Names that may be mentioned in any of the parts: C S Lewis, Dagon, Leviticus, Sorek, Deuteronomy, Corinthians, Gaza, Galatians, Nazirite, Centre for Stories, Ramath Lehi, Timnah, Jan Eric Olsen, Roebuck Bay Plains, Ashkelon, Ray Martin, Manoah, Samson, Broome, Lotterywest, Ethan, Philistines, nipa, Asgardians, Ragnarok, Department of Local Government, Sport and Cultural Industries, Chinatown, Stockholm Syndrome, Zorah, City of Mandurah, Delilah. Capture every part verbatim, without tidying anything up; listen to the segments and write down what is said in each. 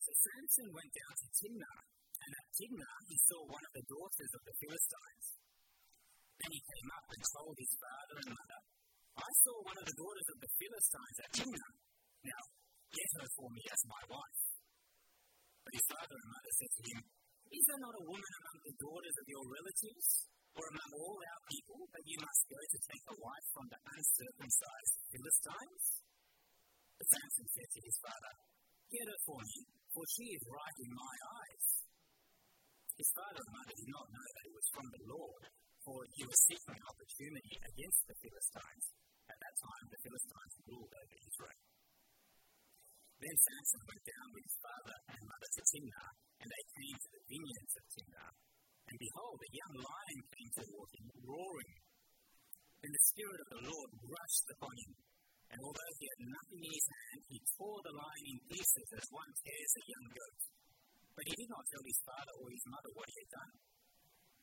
So Samson went down to Timnah, and at Timnah he saw one of the daughters of the Philistines. Then he came up and told his father and mother, I saw one of the daughters of the Philistines at Timnah. Now, get her for me as my wife. But his father and mother said to him, Is there not a woman among the daughters of your relatives, or among all our people, that you must go to take a wife from the uncircumcised Philistines? But Samson said to his father, Get her for me, for she is right in my eyes. His father and mother did not know that it was from the Lord, for he was seeking an opportunity against the Philistines. At that time, the Philistines ruled over Israel. Then Samson went down with his father and mother to Timnah, and they came to the vineyards of Timnah. And behold, a young lion came toward him, roaring. And the Spirit of the Lord rushed upon him, and although he had nothing in his hand, he tore the lion in pieces as one tears a young goat. But he did not tell his father or his mother what he had done.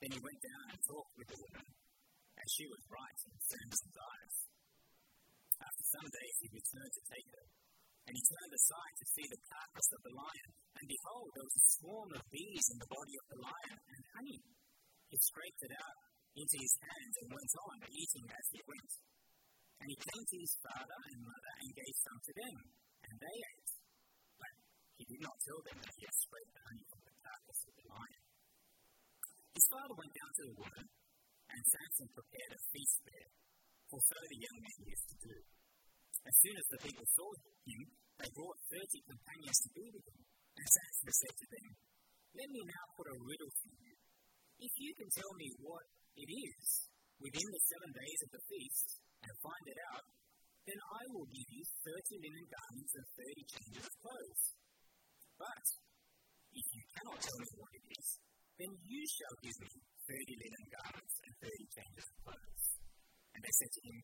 Then he went down and talked with the woman, and she was right in Samson's eyes. After some days he returned to take her, and he turned aside to see the carcass of the lion, and behold, there was a swarm of bees in the body of the lion, and honey. He scraped it out into his hands and went on, eating as he went. And he came to his father and mother and gave some to them, and they ate. But he did not tell them that he had scraped the honey from the carcass of the lion. His father went down to the woman, and Samson prepared a feast there, for so the young man used to do. As soon as the people saw him, they brought thirty companions to be with him. And Samson said to them, Let me now put a riddle to you. If you can tell me what it is within the seven days of the feast, and find it out, then I will give you thirty linen garments and thirty changes of clothes. But if you cannot tell me what it is, then you shall give me thirty linen garments and thirty changes of clothes. And they said to him,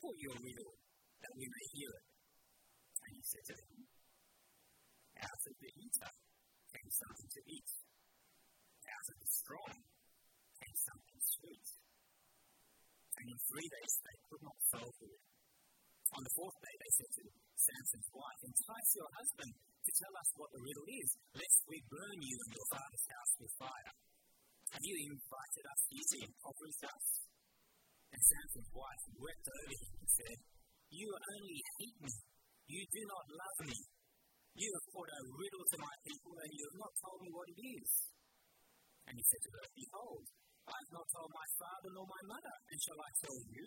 Put your riddle, that we may hear it. And he said to them, Out of the eater came something to eat. Out of the strong came something sweet. And in three days they could not solve it. On the fourth day they said to Samson's wife, Entice your husband to tell us what the riddle is, lest we burn you and your father's house with fire. Have you invited us here to impoverish us? And Samson's wife wept over him and said, You only hate me. You do not love me. You have put a riddle to my people, and you have not told me what it is. And he said to her, Behold, I have not told my father nor my mother, and shall I tell you?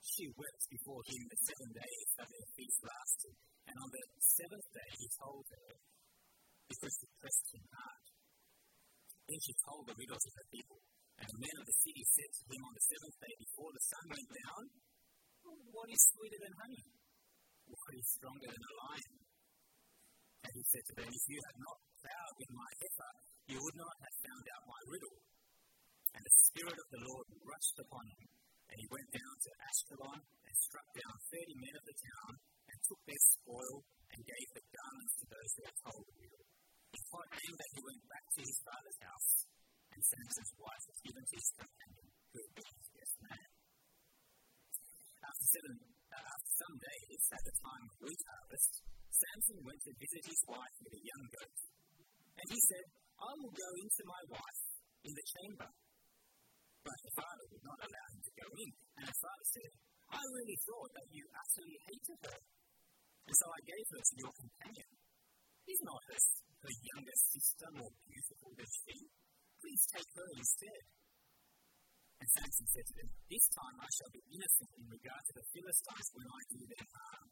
She wept before him the seven days that their feast lasted, and on the seventh day he told her, because she pressed him hard. Then she told the riddle to her people, and the men of the city said to him on the seventh day before the sun went down, What is sweeter than honey? What is stronger than a lion? And he said to them, If you had not plowed in my heifer, you would not have found out my riddle. And the Spirit of the Lord rushed upon him, and he went down to Ashkelon and struck down thirty men of the town, and took their spoil, and gave the garments to those who had told the riddle. In quite anger he went back to his father's house, and Samson's wife was given to his companion, who had been his best man. After seven, uh, after some days, at the time of wheat harvest, Samson went to visit his wife with a young goat. And he said, I will go into my wife in the chamber. But her father would not allow him to go in. And her father said, I really thought that you utterly hated her. And so I gave her to your companion. Is not her, her younger sister more beautiful than she? Please take her instead. And Samson said to them, This time I shall be innocent in regard to the Philistines when I do their harm.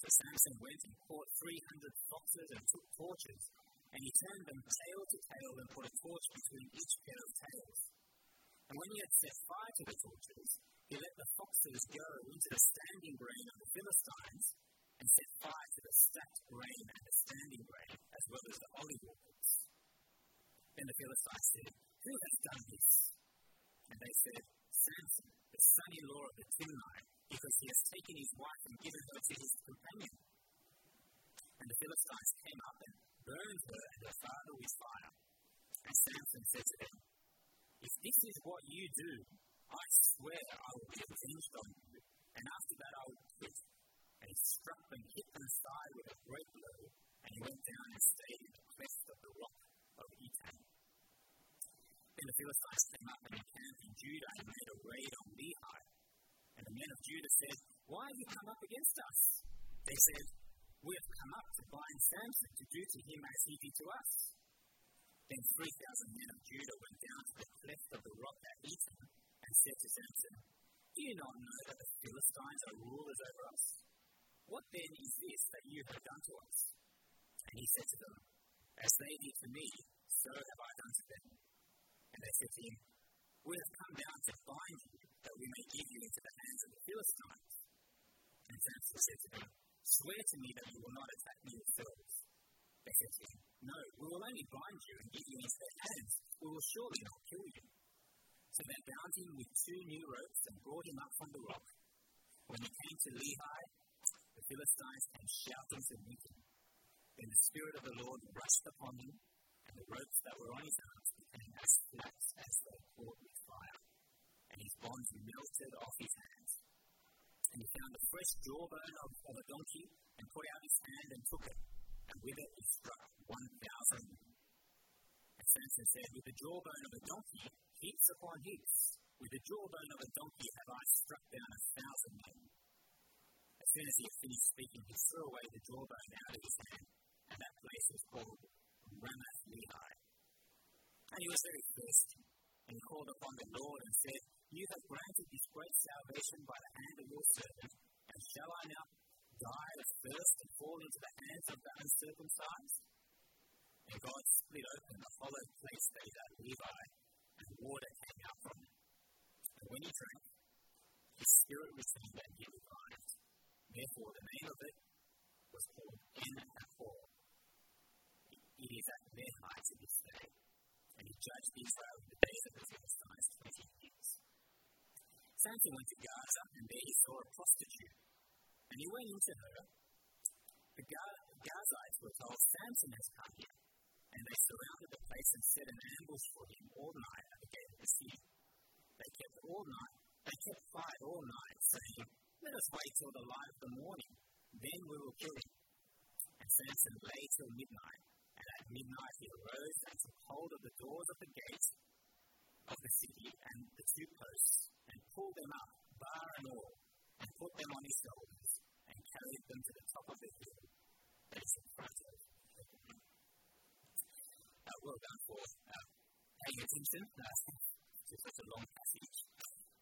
So Samson went and caught three hundred foxes and took torches, and he turned them tail to tail and put a torch between each pair of tails. And when he had set fire to the torches, he let the foxes go into the standing grain of the Philistines, and set fire to the stacked grain and the standing grain, as well as the olive oils. Then the Philistines said, Who has done this? And they said, Samson, the son-in-law of the Timnite, because he has taken his wife and given her to his companion. And the Philistines came up and burned her and her father with fire. And Samson said to them, If this is what you do, I swear I will be avenged on you, and after that I will quit. And he struck and hit them aside with a great blow, and he went down. raid on Lehi. And the men of Judah said, "Why have you come up against us?" They said, "We have come up to bind Samson to do to him as he did to us." Then three thousand men of Judah went down to the cleft of the rock at Ethan and said to Samson, "Do you not know that the Philistines are rulers over us? What then is this that you have done to us?" And he said to them, "As they did to me, so have I done to them." And they said to him, "We have come down to bind you, that we may give you into the hands of the Philistines." And Samson said to them, "Swear to me that you will not attack me yourselves." They said to him, "No, we will only bind you and give you into their hands. We will surely not kill you." So they bound him with two new ropes and brought him up from the rock. When he came to Lehi, the Philistines came shouting to meet him. Then the Spirit of the Lord rushed upon him, and the ropes that were on his arms became as flat as they were caught with fire, and his bonds melted off his hands. And he found a fresh jawbone of, of a donkey, and put out his hand and took it, and with it he struck one thousand. And Samson said, "With the jawbone of a donkey, heaps upon heaps, with the jawbone of a donkey have I struck down a thousand men." As soon as he had finished speaking, he threw away the jawbone out of his hand, and that place was called Ramath Lehi. And he was very thirsty, and he called upon the Lord and said, "You have granted this great salvation by the hand of your servant, and shall I now die of thirst and fall into the hands of the uncircumcised?" And God split open the hollow place that is at Lehi, and water came out from it. And when he drank, his spirit returned and he revived. Therefore, the name of it was called Enahor. It is at Lehi to this day, and he judged Israel in the days of the Philistines twenty years. Samson went to Gaza, and there he saw a prostitute, and he went into her. The Ga- Gazites were told, "Samson has come here," and they surrounded the place and set an ambush for him all night at the gate of the city. They kept all night. They kept fight all night, saying, "Let us wait till the light of the morning, then we will kill him." And Samson lay till midnight. And at midnight he arose and took hold of the doors of the gate of the city and the two posts, and pulled them up, bar and all, and put them on his shoulders, and carried them to the top of the hill that is in front of him. Uh, well done for uh, paying attention uh, to such a long passage.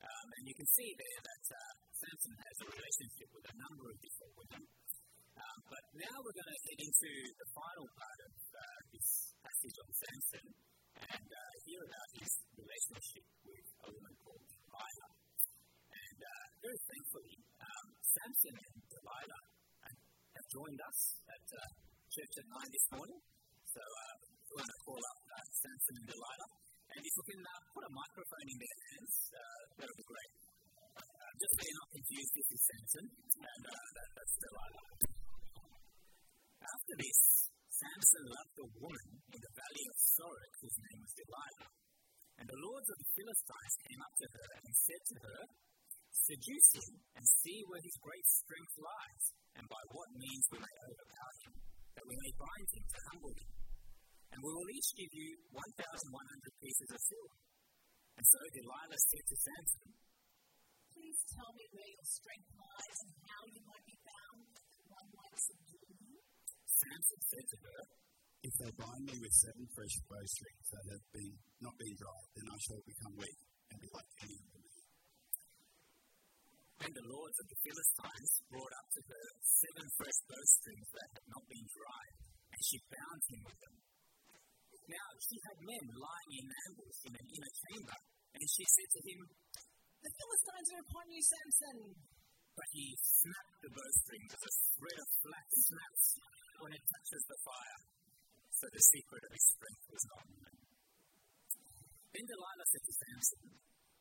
Um, and you can see there that uh, Samson has a relationship with a number of different women. Um, but now we're going to head into the final part of uh, this passage on Samson and uh, hear about his relationship with a woman called Delilah. And uh, very thankfully, um, Samson and Delilah uh, have joined us at uh, church at nine this morning. So uh, we're going to call up uh, Samson and Delilah. And if we can uh, put a microphone in their hands, uh, that would be great. Uh, just so you're not confused, this is Samson, and uh, that, that's Delilah. After this, Samson loved a woman in the valley of Sorek, whose name was Delilah. And the lords of the Philistines came up to her and said to her, "Seduce him and see where his great strength lies, and by what means we may overpower him, that we may bind him to humble him. And we will each give you one thousand one hundred pieces of silver." And so Delilah said to Samson, "Please tell me where your strength lies and how you might be bound that one might subdue you." Samson said to her, "If they bind me with seven fresh bowstrings that have been not been dried, then I shall become weak and be like any other man." And the lords of the Philistines brought up to her seven fresh bowstrings that had not been dried, and she bound him with them. Now she had men lying in ambush in an inner chamber, and she said to him, "The Philistines are upon you, Samson." But he snapped the bowstring as a thread of flax snaps when it touches the fire. So the secret of his strength was not known. Then Delilah said to Samson,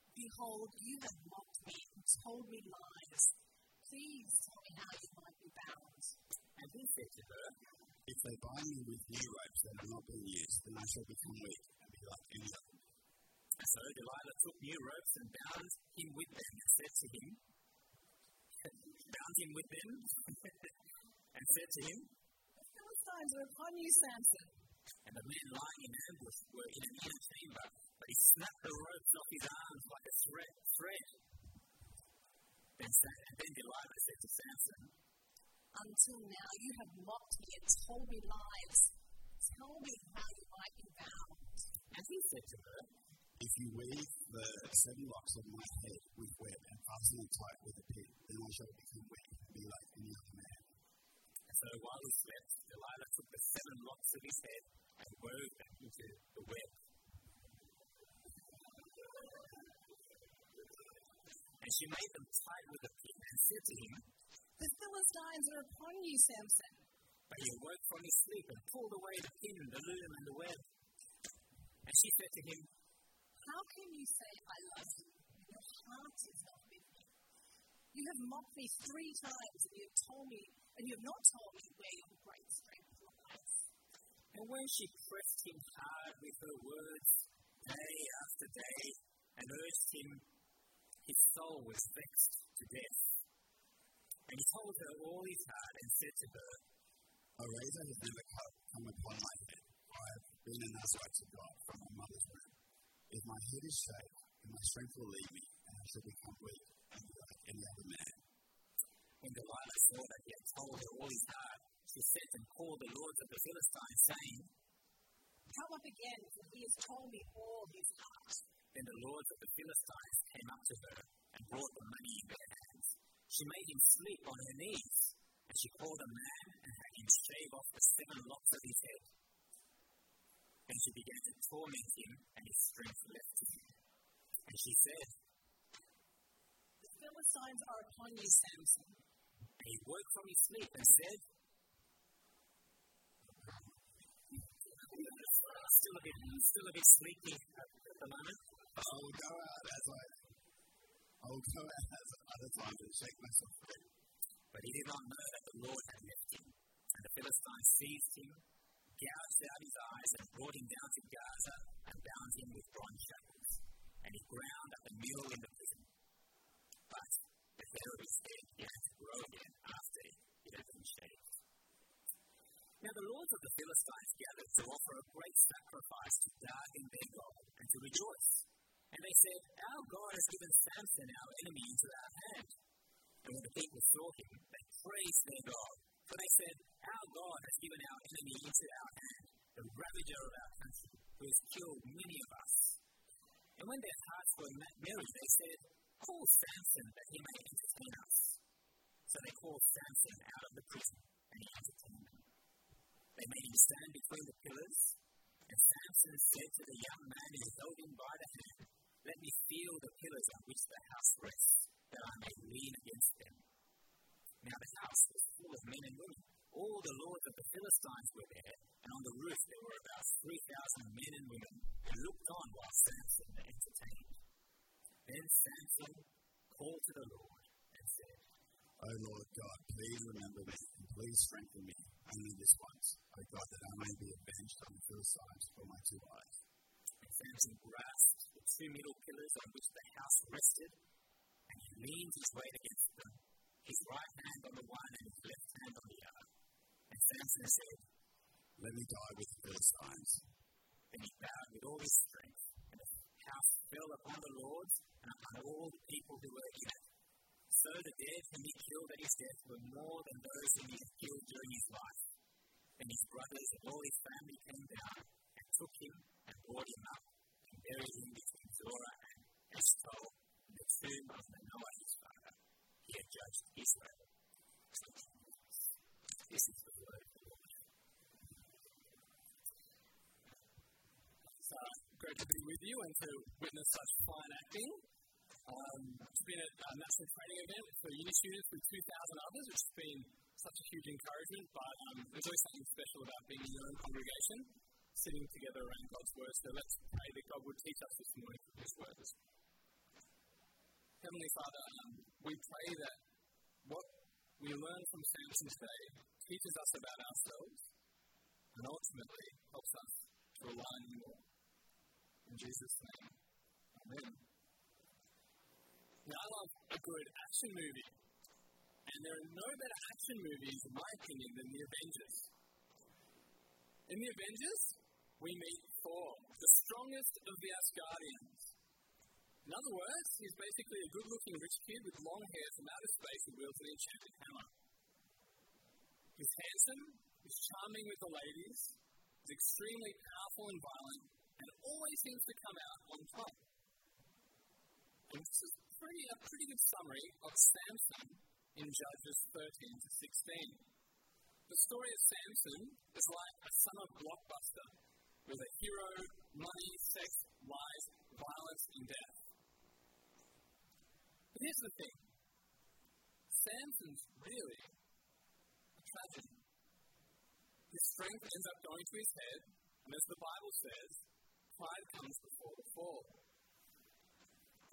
"Behold, you have mocked me and told me lies. Please tell me how you might be bound." And he said to her, "If they bind me with new ropes that have not been used, then I shall become weak and be like any other." And so Delilah took new ropes and bound him with them and said to him, bound him with them, and said to him, "The Philistines are upon you, Samson." and the men lying in ambush were in an inner chamber, but he snapped the ropes off his arms like a thread. thread. Then, then Delilah said to Samson, "Until now you have mocked me and told me lies. Tell me how you might be bound." And he said to her, "If you weave the seven locks of my head with web and fasten it tight with a pin, then I shall become weak and be like any other man." And so while he slept, Delilah took the seven locks of his head and wove them into the web. And she made them tight with a pin and said to him, "The Philistines are upon you, Samson." But he awoke from his sleep and pulled away the pin, the loom, and the web. And she said to him, "How can you say, 'I love you,' when your heart is not with me? You have mocked me three times, and you have told me, and you have not told me where your great strength lies." And when she pressed him hard with her words, day after day, and urged him, his soul was vexed to death. And he told her all his heart and said to her, "A razor has never come upon my head. I have been a Nazirite to God from my mother's womb. If my head is shaved, then my strength will leave me, and I shall become weak and be like any other man." When Delilah saw that he had told her all his heart, she sent and called the lords of the Philistines, saying, "Come up again, for he has told me all his heart." Then the lords of the Philistines came up to her and brought the money in their hands. She made him sleep on her knees, and she called a man and had him shave off the seven locks of his head. And she began to torment him, and his strength left him. And she said, "The Philistines are upon you, Samson." And he woke from his sleep and said, still a bit, still a bit sleepy at the moment. "I will go out as I, I will go out as other times and shake myself free." But he did not know that the Lord had left him. And the Philistines seized him, gouged out his eyes, and brought him down to Gaza and bound him with bronze shackles. And he ground at the mule in the prison. But the hair of his head began to grow again after it had been shaved. Now the lords of the Philistines gathered to offer a great sacrifice to Dagon their god and to rejoice. And they said, "Our God has given Samson, our enemy, into our hand." And when the people saw him, they praised their God. For they said, "Our God has given our enemy into our hand, the ravager of our country, who has killed many of us." And when their hearts were merry, they said, "Call Samson, that he may entertain us." So they called Samson out of the prison, and he entertained them. They made him stand between the pillars, and Samson said to the young man who held him by the hand, "Let me feel the pillars on which the house rests, that I may lean against them." Now the house was full of men and women. All the lords of the Philistines were there, and on the roof there were about three thousand men and women who looked on while Samson entertained. Then Samson called to the Lord and said, "O Lord God, please remember me, and please strengthen me, only this once, O God, that I may be avenged on the Philistines for my two eyes." And Samson grasped the two middle pillars on which the house rested, and he leaned his weight against them, his right hand on the one and his left hand on the other. And Samson said, "Let me die with the Philistines." Then he bowed with all his strength, and the house fell upon the Lord and upon all the people who were in it. So the dead whom he killed at his death were more than those whom he had killed during his life. And his brothers and all his family came down and took him and brought him up and buried him between Zorah and Ashkelon, in the tomb of Manoah his father. He had judged Israel. This is the word of the Lord. So great to be with you and to witness such fine acting. Um, it's been a, a national training event for uni students with two thousand others, which has been such a huge encouragement, but um, there's always something special about being in your own congregation, sitting together around God's Word. So let's pray that God would teach us this morning from His words. Heavenly Father, um, we pray that what we learn from Samson today teaches us about ourselves and ultimately helps us to rely on you more. In Jesus' name, amen. Now, I love a good action movie, and there are no better action movies, in my opinion, than The Avengers. In The Avengers, we meet Thor, the strongest of the Asgardians. In other words, he's basically a good-looking rich kid with long hair from outer space who wields an enchanted hammer. He's handsome, he's charming with the ladies, he's extremely powerful and violent, and always seems to come out on top. And this is pretty, a pretty good summary of Samson in Judges thirteen to sixteen. The story of Samson is like a summer blockbuster with a hero, money, sex, lies, violence, and death. But here's the thing. Samson's really a tragedy. His strength ends up going to his head, and as the Bible says, pride comes before the fall.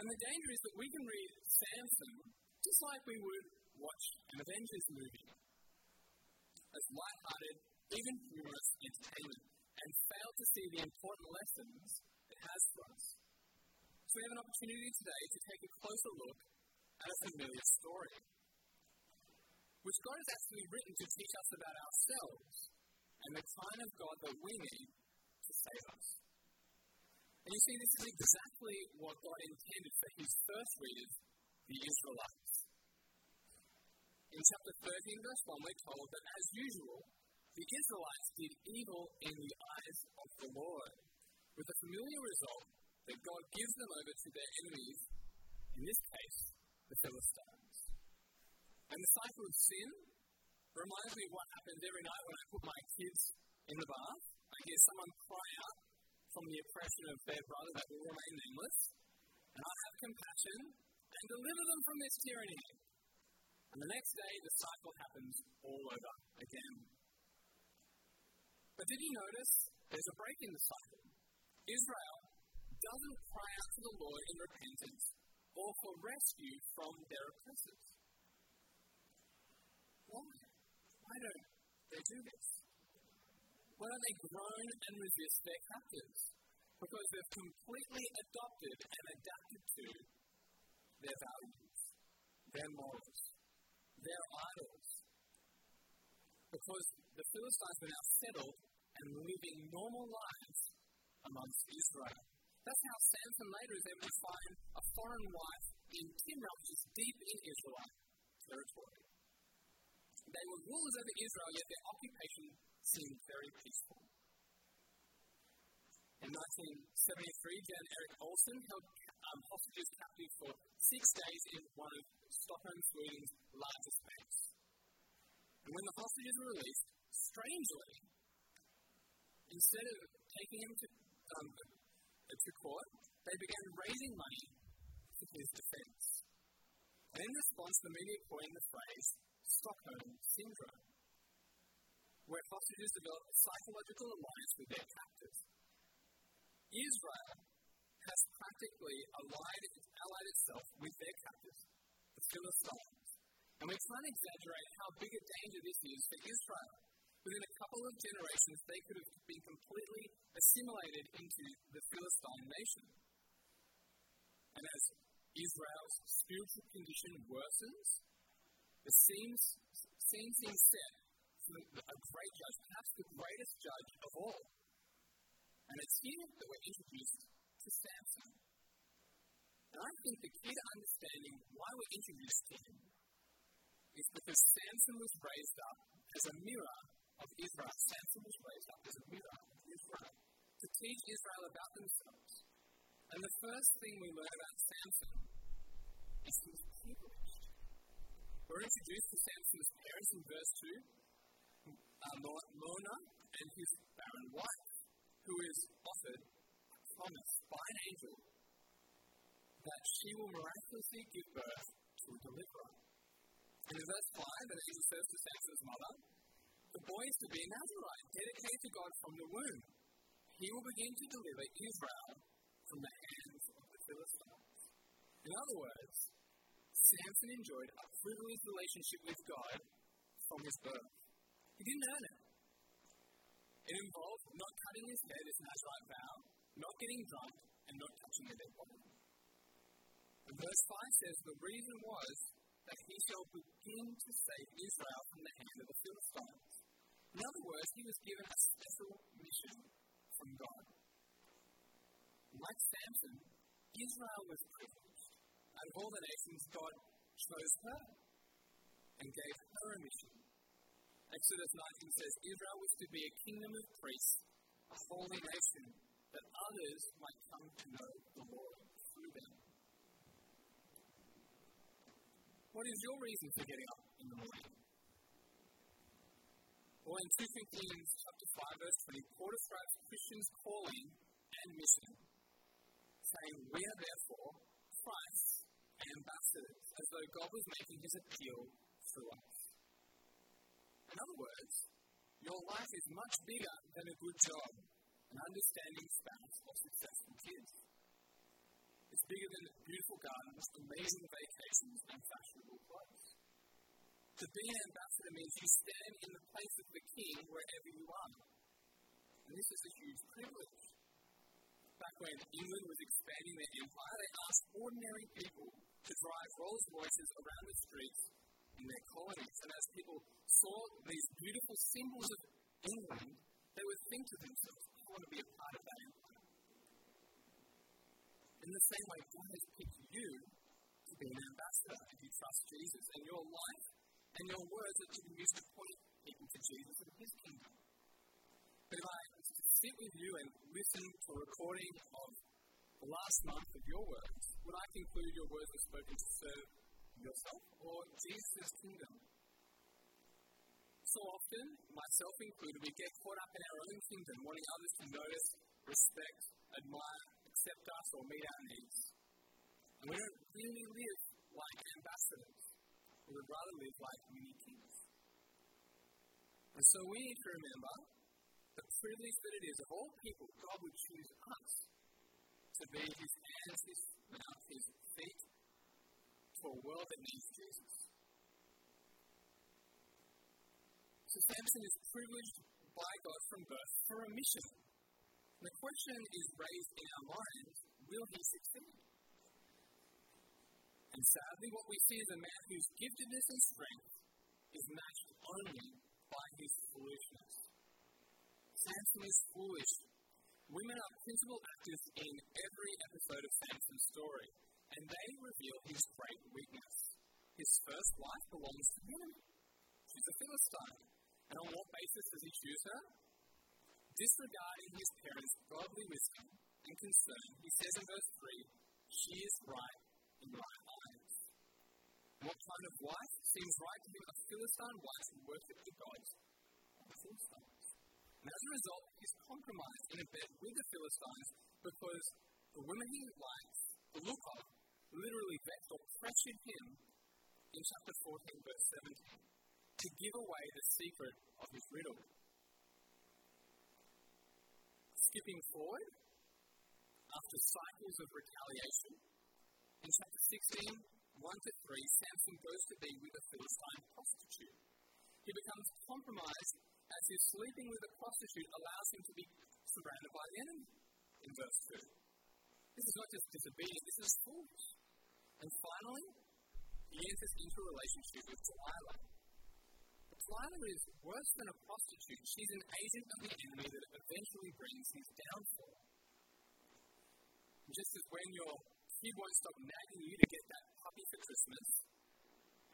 And the danger is that we can read Samson just like we would watch an Avengers movie, as light-hearted, even humorous entertainment, and fail to see the important lessons it has for us. So we have an opportunity today to take a closer look at a familiar story, which God has actually written to teach us about ourselves and the kind of God that we need to save us. And you see, this is exactly what God intended for his first readers, the Israelites. In chapter thirteen, verse one, we're told that, as usual, the Israelites did evil in the eyes of the Lord, with the familiar result that God gives them over to their enemies, in this case, the Philistines. And the cycle of sin reminds me of what happens every night when I put my kids in the bath. I hear someone cry out from the oppression of their brother that will remain nameless, and I have compassion and deliver them from this tyranny. And the next day, the cycle happens all over again. But did you notice there's a break in the cycle? Israel doesn't cry out to the Lord in repentance or for rescue from their oppressors. Why? Why don't they do this? Why don't they groan and resist their captors? Because they've completely adopted and adapted to their values, their morals, their idols. Because the Philistines are now settled and living normal lives amongst Israel. That's how Samson later is able to find a foreign wife in Timnah, which is deep in Israelite territory. They were rulers over Israel, yet their occupation seemed very peaceful. In nineteen seventy-three, Jan Eric Olsen held um, hostages captive for six days in one of Stockholm, Sweden's largest banks. And when the hostages were released, strangely, instead of taking him to, um, to court, they began raising money for his defense. And in response, the media coined the phrase Stockholm Syndrome, where hostages develop a psychological alliance with their captors. Israel has practically allied, allied itself with their captors, the Philistines. And we can't exaggerate how big a danger this is for Israel. Within a couple of generations, they could have been completely assimilated into the Philistine nation. And as Israel's spiritual condition worsens, the scene seems set for a great judge, perhaps the greatest judge of all. And it's here that we're introduced to Samson. And I think the key to understanding why we're introduced to him is because Samson was raised up as a mirror of Israel. Samson was raised up as a mirror of Israel to teach Israel about themselves. And the first thing we learn about Samson is he was privileged. We're introduced to Samson's parents in verse two, uh, Mona and his barren wife, who is offered a promise by an angel that she will miraculously give birth to a deliverer. And in verse five, an angel says to Samson's mother, "The boy is to be a Nazirite, dedicated to God from the womb. He will begin to deliver Israel from the hands of the Philistines." In other words, Samson enjoyed a privileged relationship with God from his birth. He didn't earn it. It involved not cutting his hair, this Nazirite vow, not getting drunk, and not touching a dead body. And verse five says the reason was that he shall begin to save Israel from the hand of the Philistines. In other words, he was given a special mission from God. Like Samson, Israel was privileged. Out of all the nations, God chose her and gave her a mission. Exodus nineteen says, Israel was to be a kingdom of priests, a holy nation, that others might come to know the Lord through them. What is your reason for getting up in the morning? Well, in Second Corinthians chapter five, verse twenty, Paul describes Christians' calling and mission, saying, we are therefore Christ's ambassadors, as though God was making his appeal through us. In other words, your life is much bigger than a good job, an understanding spouse, or successful kids. It's bigger than beautiful gardens, amazing vacations, and fashionable clothes. To be an ambassador means you stand in the place of the king wherever you are. And this is a huge privilege. Back when England was expanding their empire, they asked ordinary people to drive Rolls Royces around the streets in their colonies. And as people saw these beautiful symbols of England, they would think to themselves, I want to be a part of that empire. In the same way, God has picked you to be an ambassador if you trust Jesus, and your life and your words are to be used to point people to Jesus and his kingdom. But if I was to sit with you and listen to a recording of the last month of your words, would I conclude your words were spoken to serve yourself or Jesus' kingdom? So often, myself included, we get caught up in our own kingdom, wanting others to notice, respect, admire, accept us, or meet our needs. And we don't really live like ambassadors. We would rather live like mini kings. And so we need to remember the privilege that it is of all people, God would choose us to be his hands, his mouth, his feet, for a world that needs Jesus. So Samson is privileged by God from birth for a mission. And the question is raised in our minds, will he succeed? And sadly, what we see is a man whose giftedness and strength is matched only by his foolishness. Samson is foolish. Women are principal actors in every episode of Samson's story, and they reveal his great weakness. His first wife belongs to him. She's a Philistine. And on what basis does he choose her? Disregarding his parents' godly wisdom and concern, he says in verse three, she is right in my eyes. What kind of wife seems right to him? A Philistine wife who worships the gods of the Philistines. And as a result, he's compromised in a bed with the Philistines because the woman he likes, the look of, literally vexed or pressured him in chapter fourteen, verse seventeen, to give away the secret of his riddle. Skipping forward, after cycles of retaliation, in chapter sixteen, one to three, Samson goes to be with a Philistine prostitute. He becomes compromised as his sleeping with a prostitute allows him to be surrounded by the enemy, in verse two. This is not just disobedience, this is foolish. And finally, he enters into a relationship with Delilah. But Delilah is worse than a prostitute. She's an agent of the enemy that eventually brings his downfall. And just as when you're He won't stop nagging you to get that puppy for Christmas.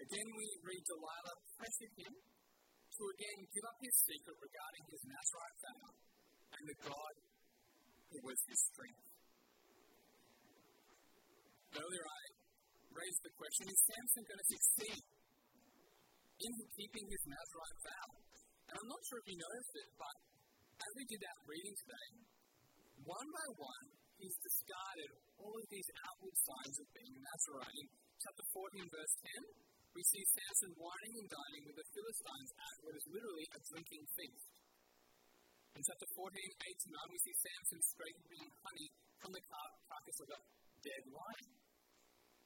Again, we read Delilah pressured him to again give up his secret regarding his Nazirite vow and the God who was his strength. Earlier, I raised the question, is Samson going to succeed in keeping his Nazirite vow? And I'm not sure if you noticed it, but as we did that reading today, one by one, he's discarded all of these outward signs of being a Nazirite. In chapter fourteen, verse ten, we see Samson whining and dining with the Philistines at what is literally a drinking feast. In chapter fourteen, eight to nine, we see Samson scraping honey from the carcass of a dead lion.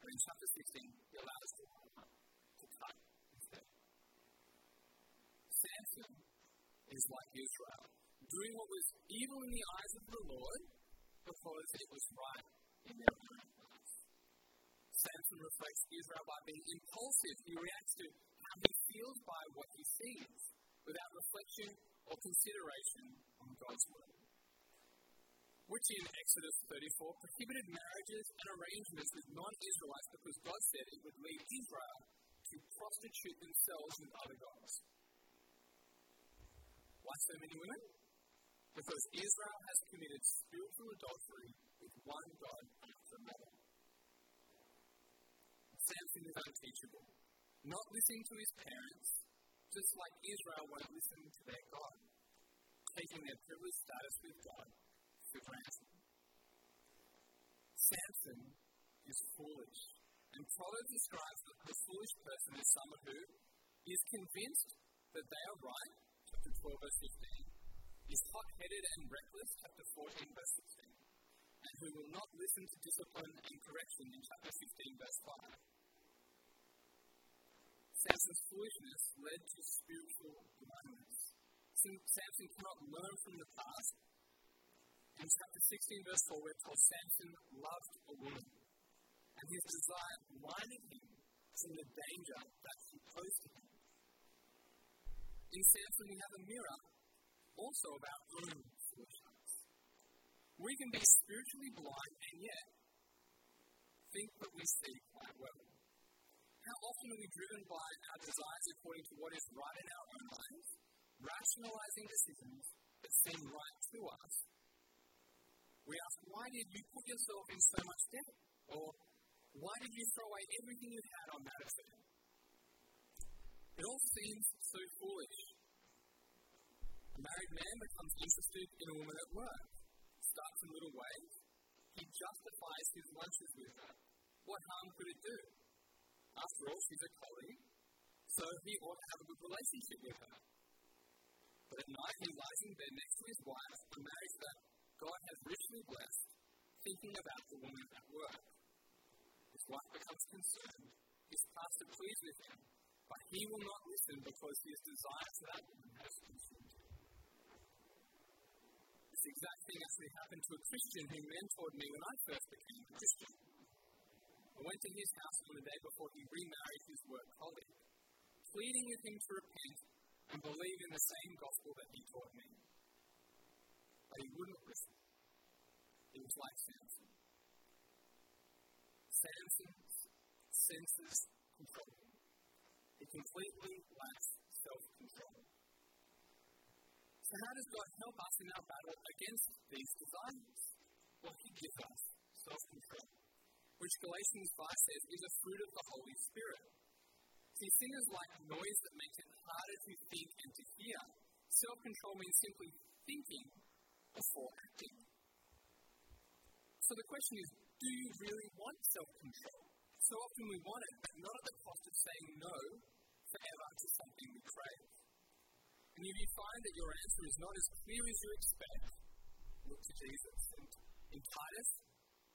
And in chapter sixteen, he allows the lion to cut his head. Samson is like Israel, doing what was evil in the eyes of the Lord, because it was right in their own eyes. Samson reflects Israel by being impulsive. He reacts to how he feels by what he sees. without reflection or consideration on God's word, which in Exodus thirty-four prohibited marriages and arrangements with non-Israelites because God said it would lead Israel to prostitute themselves with other gods. Why so many women? Because Israel has committed spiritual adultery with one God after another. Samson is unteachable, not listening to his parents, just like Israel won't listen to their God, taking their privileged status with God for granted. Samson is foolish, and Proverbs describes the foolish person as someone who is convinced that they are right, chapter twelve, verse fifteen, is hot-headed and reckless, chapter fourteen, verse sixteen, and who will not listen to discipline and correction in chapter fifteen, verse five. Samson's foolishness led to spiritual blindness. Samson cannot learn from the past. In chapter sixteen, verse four, we're told Samson loved a woman, and his desire blinded him from the danger that she posed to him. In Samson, we have a mirror also of our own foolishness. We can be spiritually blind and yet think that we see quite well. How often are we driven by our desires according to what is right in our own minds, rationalizing decisions that seem right to us? We ask, why did you put yourself in so much debt? Or, why did you throw away everything you had on that affair? It all seems so foolish. A married man becomes interested in a woman at work, starts in little ways, he justifies his lunches with her. What harm could it do? After all, she's a colleague, so he ought to have a good relationship with her. But at night, he lies in bed next to his wife, a marriage that God has richly blessed, thinking about the woman at work. His wife becomes concerned. His pastor pleads with him, but he will not listen because his desire for that woman has consumed him. This exact thing actually happened to a Christian who mentored me when I first became a Christian. I went to his house on the day before he remarried his work colleague, pleading with him to repent and believe in the same gospel that he taught me. But he wouldn't listen. He was like Samson. Samson's senses control him. He completely lacks self-control. So how does God help us in our battle against these desires? Well, he gives us self-control, which Galatians five says is a fruit of the Holy Spirit. See, sin is like noise that makes it harder to think and to hear. Self-control means simply thinking before acting. So the question is, do you really want self-control? So often we want it, but not at the cost of saying no forever to something we crave. And if you find that your answer is not as clear as you expect, look to Jesus. And in Titus,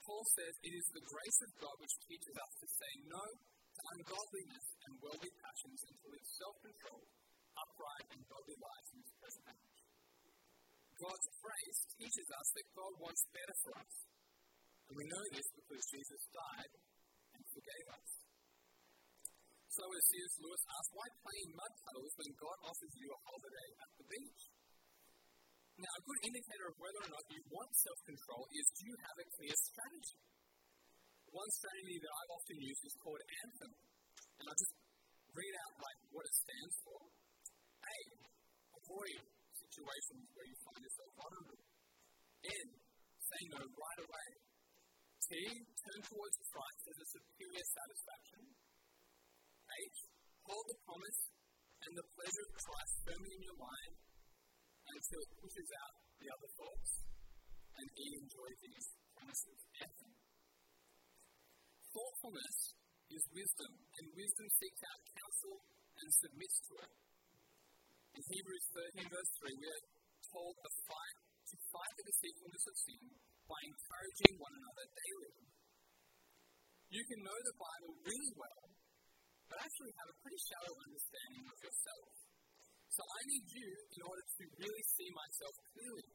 Paul says it is the grace of God which teaches us to say no to ungodliness and worldly passions and to live self-controlled, upright, and godly lives in this present age. God's grace teaches us that God wants better for us, and we know this because Jesus died and forgave us. So, as C S Lewis asked, why play in mud puddles when God offers you a holiday at the beach? Now, a good indicator of whether or not you want self-control is, do you have a clear strategy? One strategy that I've often used is called Anthem, and I'll just read out like what it stands for. A, avoid situations where you find yourself vulnerable. N, say no right away. T, turn towards Christ as a superior satisfaction. H, hold the promise and the pleasure of Christ firmly in your mind until it pushes out the other thoughts, and E, enjoy these promises. Thoughtfulness is wisdom, and wisdom seeks out counsel and submits to it. In Hebrews thirteen, verse three, we are told to fight, to fight the deceitfulness of sin by encouraging one another daily. You can know the Bible really well, but actually have a pretty shallow understanding of yourself. So I need you in order to really see myself clearly.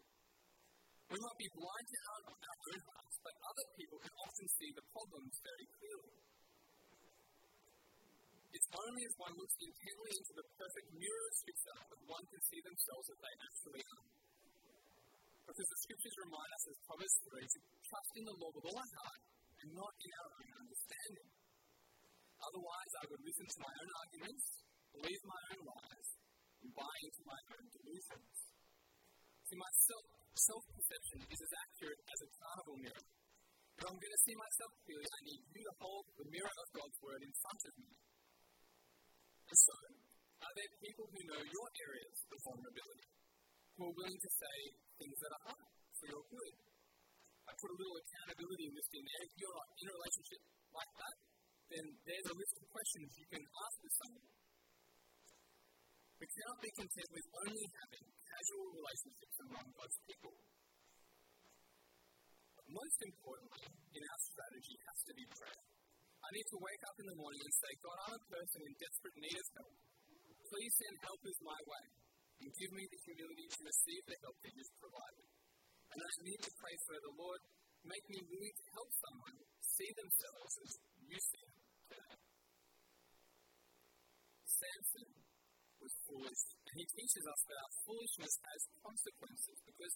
We might be blind to our own hearts, but other people can often see the problems very clearly. It's only as one looks intently into the perfect mirror of Scripture that one can see themselves as they actually are. Because the Scriptures remind us, as Proverbs three, to trust in the Lord with all our heart and not in our own understanding. Otherwise, I would listen to my own arguments, believe my own lies, and buy into my own delusions. See, my self-perception is as accurate as a carnival mirror. If I'm going to see myself clearly, I need you to hold the mirror of God's Word in front of me. And so, are there people who know your areas of vulnerability, who are willing to say things that are hard for your good? I put a little accountability in this thing there. If you're not in a relationship like that, then there's a list of questions you can ask for someone. We cannot be content with only having casual relationships among God's people. But most importantly, in our strategy has to be prayer. I need to wake up in the morning and say, God, I'm a person in desperate need of help. Please send helpers my way and give me the humility to receive the help that you've provided. And I need to pray for the Lord, make me willing to help someone see themselves as you see them today. Samson was foolish, and he teaches us that our foolishness has consequences because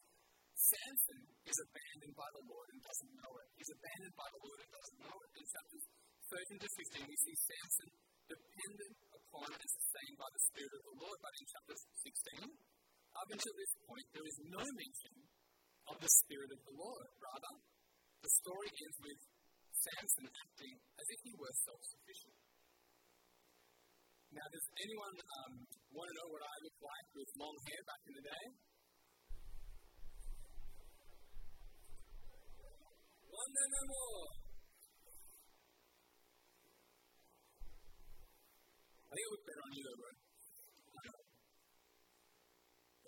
Samson is abandoned by the Lord and doesn't know it. He's abandoned by the Lord and doesn't know it. In chapters thirteen to fifteen, we see Samson dependent upon and sustained by the Spirit of the Lord. But in chapter sixteen, up until this point, there is no mention of the Spirit of the Lord. Rather, the story ends with Samson acting as if he were self-sufficient. Now, does anyone um, want to know what I looked like with long hair back in the day? Wonder no more! I think it would better on you though, bro.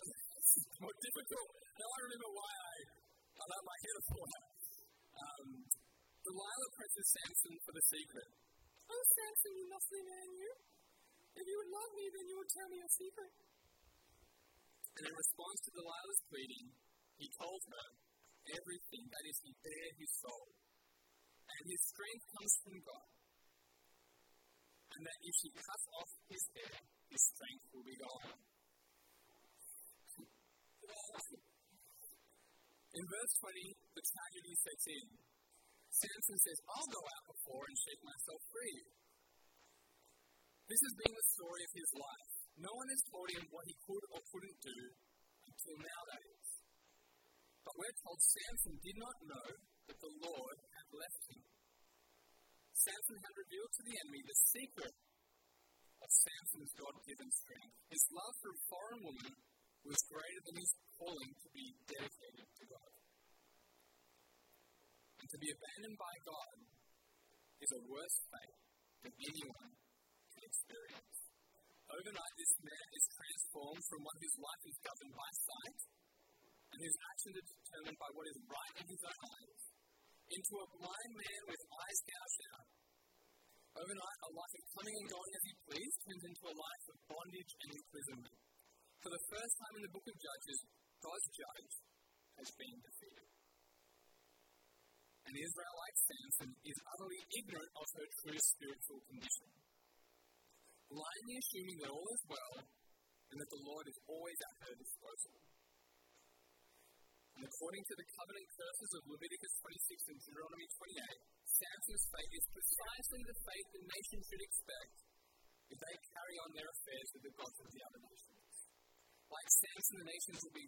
This is more difficult. Now I remember why I allowed my hair to fall out. Um, Delilah presses Samson for the secret. Oh, Samson, you lovely man, you. If you would love me, then you would tell me your secret. And in response to Delilah's pleading, he told her everything. That is, he bare his soul. And his strength comes from God. And that if she cuts off his hair, his strength will be gone. In verse twenty, the tragedy sets in. Samson says, I'll go out before and shake myself free. This has been the story of his life. No one has told him what he could or couldn't do until now, that is. But we're told Samson did not know that the Lord had left him. Samson had revealed to the enemy the secret of Samson's God-given strength. His love for a foreign woman was greater than his calling to be dedicated to God. And to be abandoned by God is a worse fate than anyone can experience. Overnight, this man is transformed from one whose life is governed by sight and whose actions are determined by what is right in his own eyes, into a blind man with eyes gouged out. Overnight, a life of coming and going as he pleased turns into a life of bondage and imprisonment. For the first time in the book of Judges, God's judge has been defeated. And Israel, like Samson, is utterly ignorant of her true spiritual condition, blindly assuming that all is well and that the Lord is always at her disposal. And according to the covenant curses of Leviticus twenty-six and Deuteronomy twenty-eight, Samson's fate is precisely the fate the nation should expect if they carry on their affairs with the gods of the other nations. Like Samson, the, nations will be,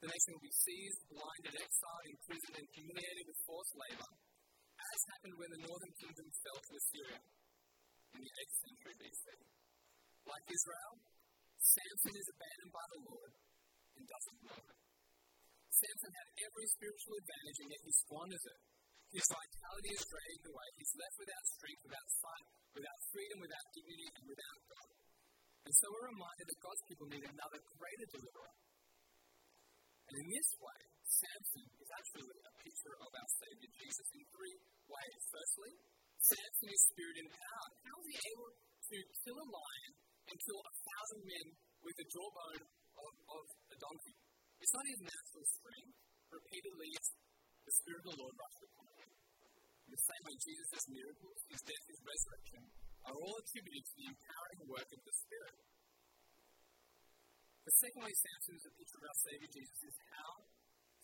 the nation will be seized, blinded, exiled, imprisoned, and humiliated with forced labour, as happened when the northern kingdom fell to Assyria in the eighth century B C. Like Israel, Samson is abandoned by the Lord and doesn't know it. Samson had every spiritual advantage, and yet he squanders it. His vitality is drained away. He's left without strength, without sight, without freedom, without dignity, and without God. And so we're reminded that God's people need another greater deliverer. And in this way, Samson is actually a picture of our Savior Jesus in three ways. Firstly, Samson is spirit empowered. How is he able to kill a lion and kill a thousand men with the jawbone of, of a donkey? It's not his natural strength. Repeatedly, the Spirit of the Lord rushed upon him. In the same way, Jesus' miracles, his death, his resurrection are all attributed to the empowering work of the Spirit. The second way Samson is a picture of our Savior Jesus is how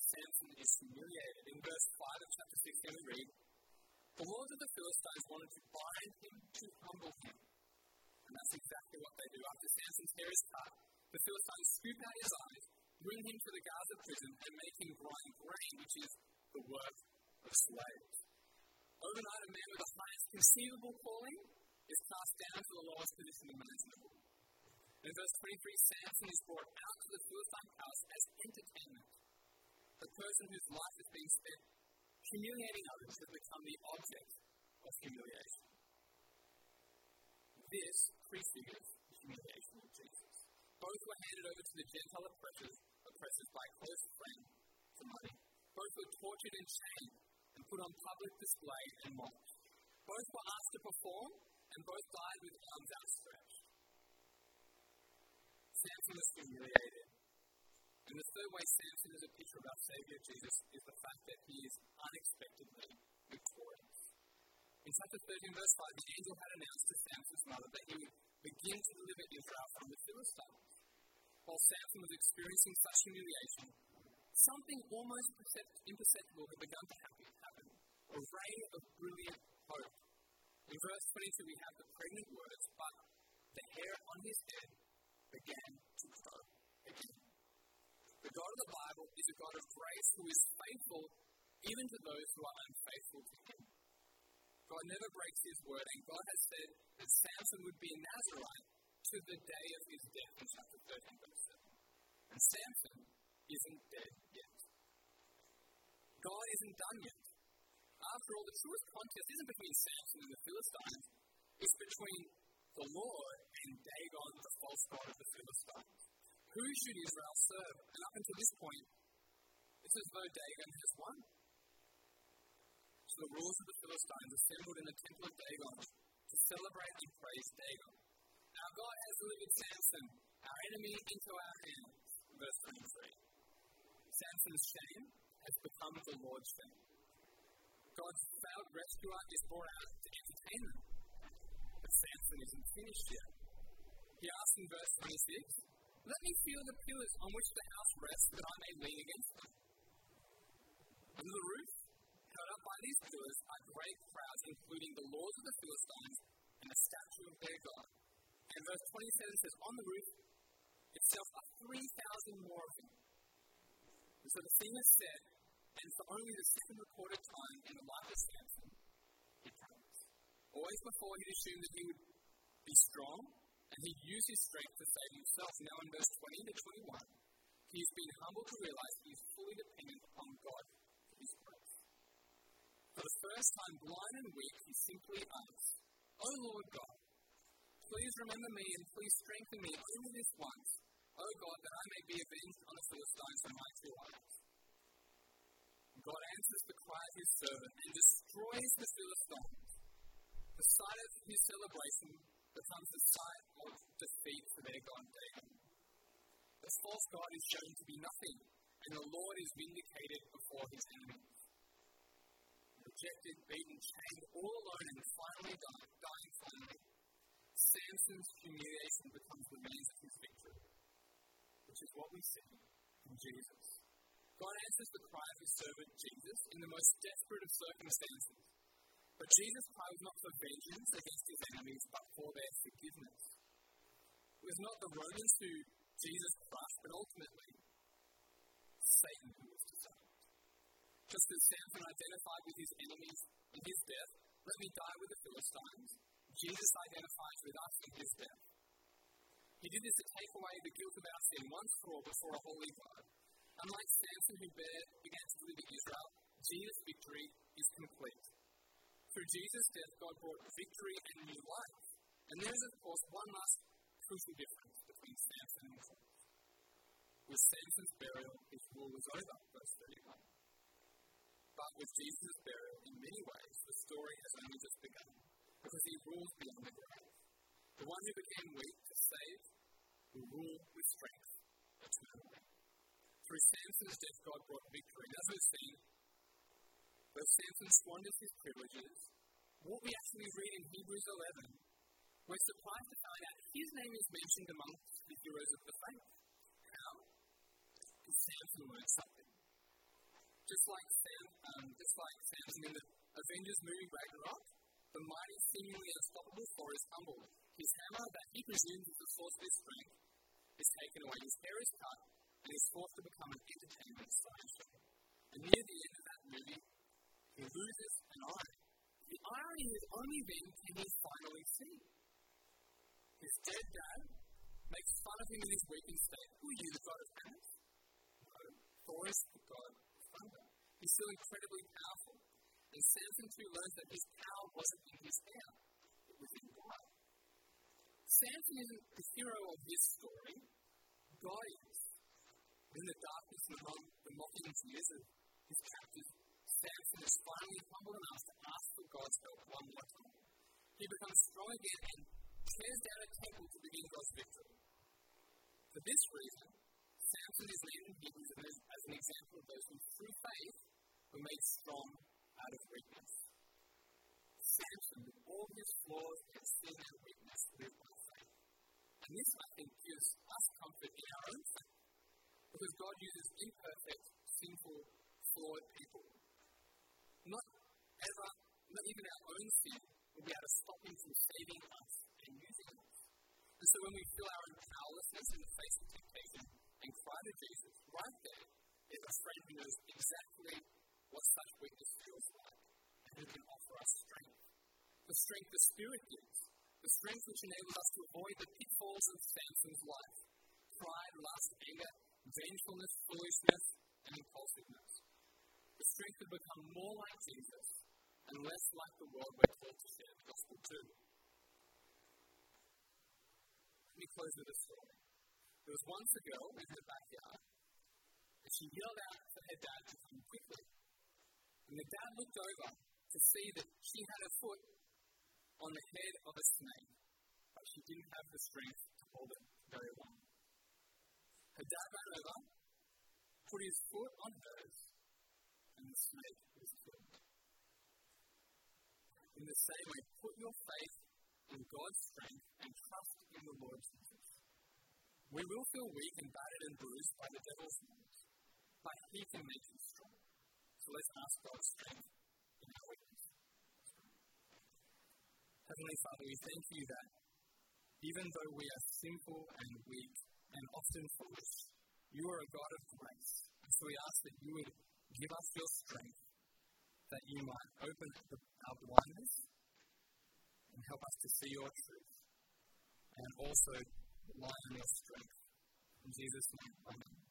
Samson is humiliated. In verse five of chapter six, here we read, "The lords of the Philistines wanted to bind him to humble him." And that's exactly what they do. After Samson's hair is cut, the Philistines scoop out his eyes, bring him to the Gaza prison, and make him grind grain, which is the work of slaves. Overnight, a man with the highest conceivable calling is cast down to the lowest position imaginable. In verse twenty-three, Samson is brought out to the Philistine house as entertainment. The person whose life is being spent humiliating others has become the object of humiliation. This prefigures the humiliation of Jesus. Both were handed over to the Gentile oppressors, oppressors by close friend to money. Both were tortured and chained and put on public display and mocked. Both were asked to perform, and both died with arms outstretched. Samson is humiliated. And the third way Samson is a picture of our Savior Jesus is the fact that he is unexpectedly victorious. In chapter thirteen, verse five, the angel had announced to Samson's mother that he would begin to deliver Israel from the Philistines. While Samson was experiencing such humiliation, something almost imperceptible had begun to happen, a ray of brilliant hope. In verse twenty-two, we have the pregnant words, "But the hair on his head began to grow again." The God of the Bible is a God of grace who is faithful even to those who are unfaithful to him. God never breaks his word, and God has said that Samson would be a Nazirite to the day of his death in chapter thirteen, verse seven. And Samson isn't dead yet. God isn't done yet. After all, the truest contest isn't between Samson and the Philistines, it's between the Lord and Dagon, the false god of the Philistines. Who should Israel serve? And up until this point, it's as though Dagon has won. So the rulers of the Philistines assembled in the temple of Dagon to celebrate and praise Dagon. Our God has delivered Samson, our enemy, into our hands. Verse twenty-three. Samson's shame has become the Lord's shame. God's failed rescuer is brought out to entertainment. But Samson isn't finished yet. He asks in verse twenty-six, "Let me feel the pillars on which the house rests, that I may lean against them." Under the roof, held up by these pillars, are great crowds, including the lords of the Philistines and a statue of their God. And verse twenty-seven says, "On the roof itself are three thousand more of them." And so the thing is said, and for only the second recorded time in the life of Samson, it comes. Always before, he'd assumed that he would be strong, and he used his strength to save himself. Now in verse twenty to twenty-one, he has been humbled to realize he is fully dependent upon God for his grace. For the first time, blind and weak, he simply asks, "O Lord God, please remember me and please strengthen me only this once, O God, that I may be avenged on the Philistines for my two lives." God answers the cry of his servant and destroys the Philistines. The sight of his celebration becomes the sight of defeat for their God Dagon. The false god is shown to be nothing, and the Lord is vindicated before his enemies. Rejected, beaten, chained, all alone, and finally dying, dying finally, Samson's humiliation becomes the means of his victory, which is what we see in Jesus. God answers the cry of his servant Jesus in the most desperate of circumstances. But Jesus' cry was not for vengeance against his enemies, but for their forgiveness. It was not the Romans who Jesus crushed, but ultimately Satan who was disarmed. Just as Samson identified with his enemies in his death, "Let me die with the Philistines," Jesus identifies with us in his death. He did this to take away the guilt of our sin once for all before a holy God. Unlike Samson who began to deliver Israel, Jesus' victory is complete. Through Jesus' death, God brought victory and new life. And there is, of course, one last crucial difference between Samson and his life. With Samson's burial, his rule was over, verse thirty-one. But with Jesus' burial, in many ways, the story has only just begun, because he rules beyond the grave. The one who became weak to save will rule with strength eternally. Through Samson's death, God brought victory. And as we've seen, though Samson squanders his privileges, what we actually read in Hebrews eleven We're surprised to find out his name is mentioned amongst the heroes of the faith. How? Because Samson learned something. Just like, Sam, um, just like Samson in the Avengers movie Ragnarok, the mighty, seemingly unstoppable Thor is humbled. His hammer that he presumes is the source of his strength is taken away. His hair is cut, and is forced to become an entertainment sideshow. And near the end of that movie, he loses an eye. The irony has only been can he finally see. His dead dad makes fun of him in his weeping state. Who are you, the god of panic? No, Thor is the god of thunder. He's still incredibly powerful. And Samson too learns that his power wasn't in his hair, it was in God. Samson isn't the hero of this story. God is. In the darkness and among the mocking tears of his captors, Samson is finally humble enough to ask for God's help one more time. He becomes strong again and tears down a temple to begin God's victory. For this reason, Samson is named in Hebrews as an example of those who, through faith, were made strong out of weakness. Samson, with all his flaws and sin and weakness, lived by faith. And this, I think, gives us comfort in our own faith. Because God uses imperfect, sinful, flawed people. Not ever, not even our own sin will be able to stop Him from saving us and using us. And so when we feel our own powerlessness in the face of temptation and cry to Jesus, right there is a friend who knows exactly what such weakness feels like and who can offer us strength. The strength the Spirit gives, the strength which enables us to avoid the pitfalls of Samson's life, pride, lust, anger, vengefulness, foolishness, and impulsiveness. The strength to become more like Jesus and less like the world we're called to share the gospel to. Let me close with a story. There was once a girl in her backyard, and she yelled out for her dad to come quickly. And the dad looked over to see that she had her foot on the head of a snake, but she didn't have the strength to hold it very long. Her dad ran over, put his foot on hers, and the snake was killed. In the same way, put your faith in God's strength and trust in the Lord Jesus. We will feel weak and battered and bruised by the devil's hands, but He can make you strong. So let's ask God's strength in our weakness. Heavenly Father, we thank You that even though we are simple and weak, and often foolish, You are a God of grace. And so we ask that You would give us Your strength, that You might open up our blindness and help us to see Your truth, and also rely on Your strength. In Jesus' name, amen.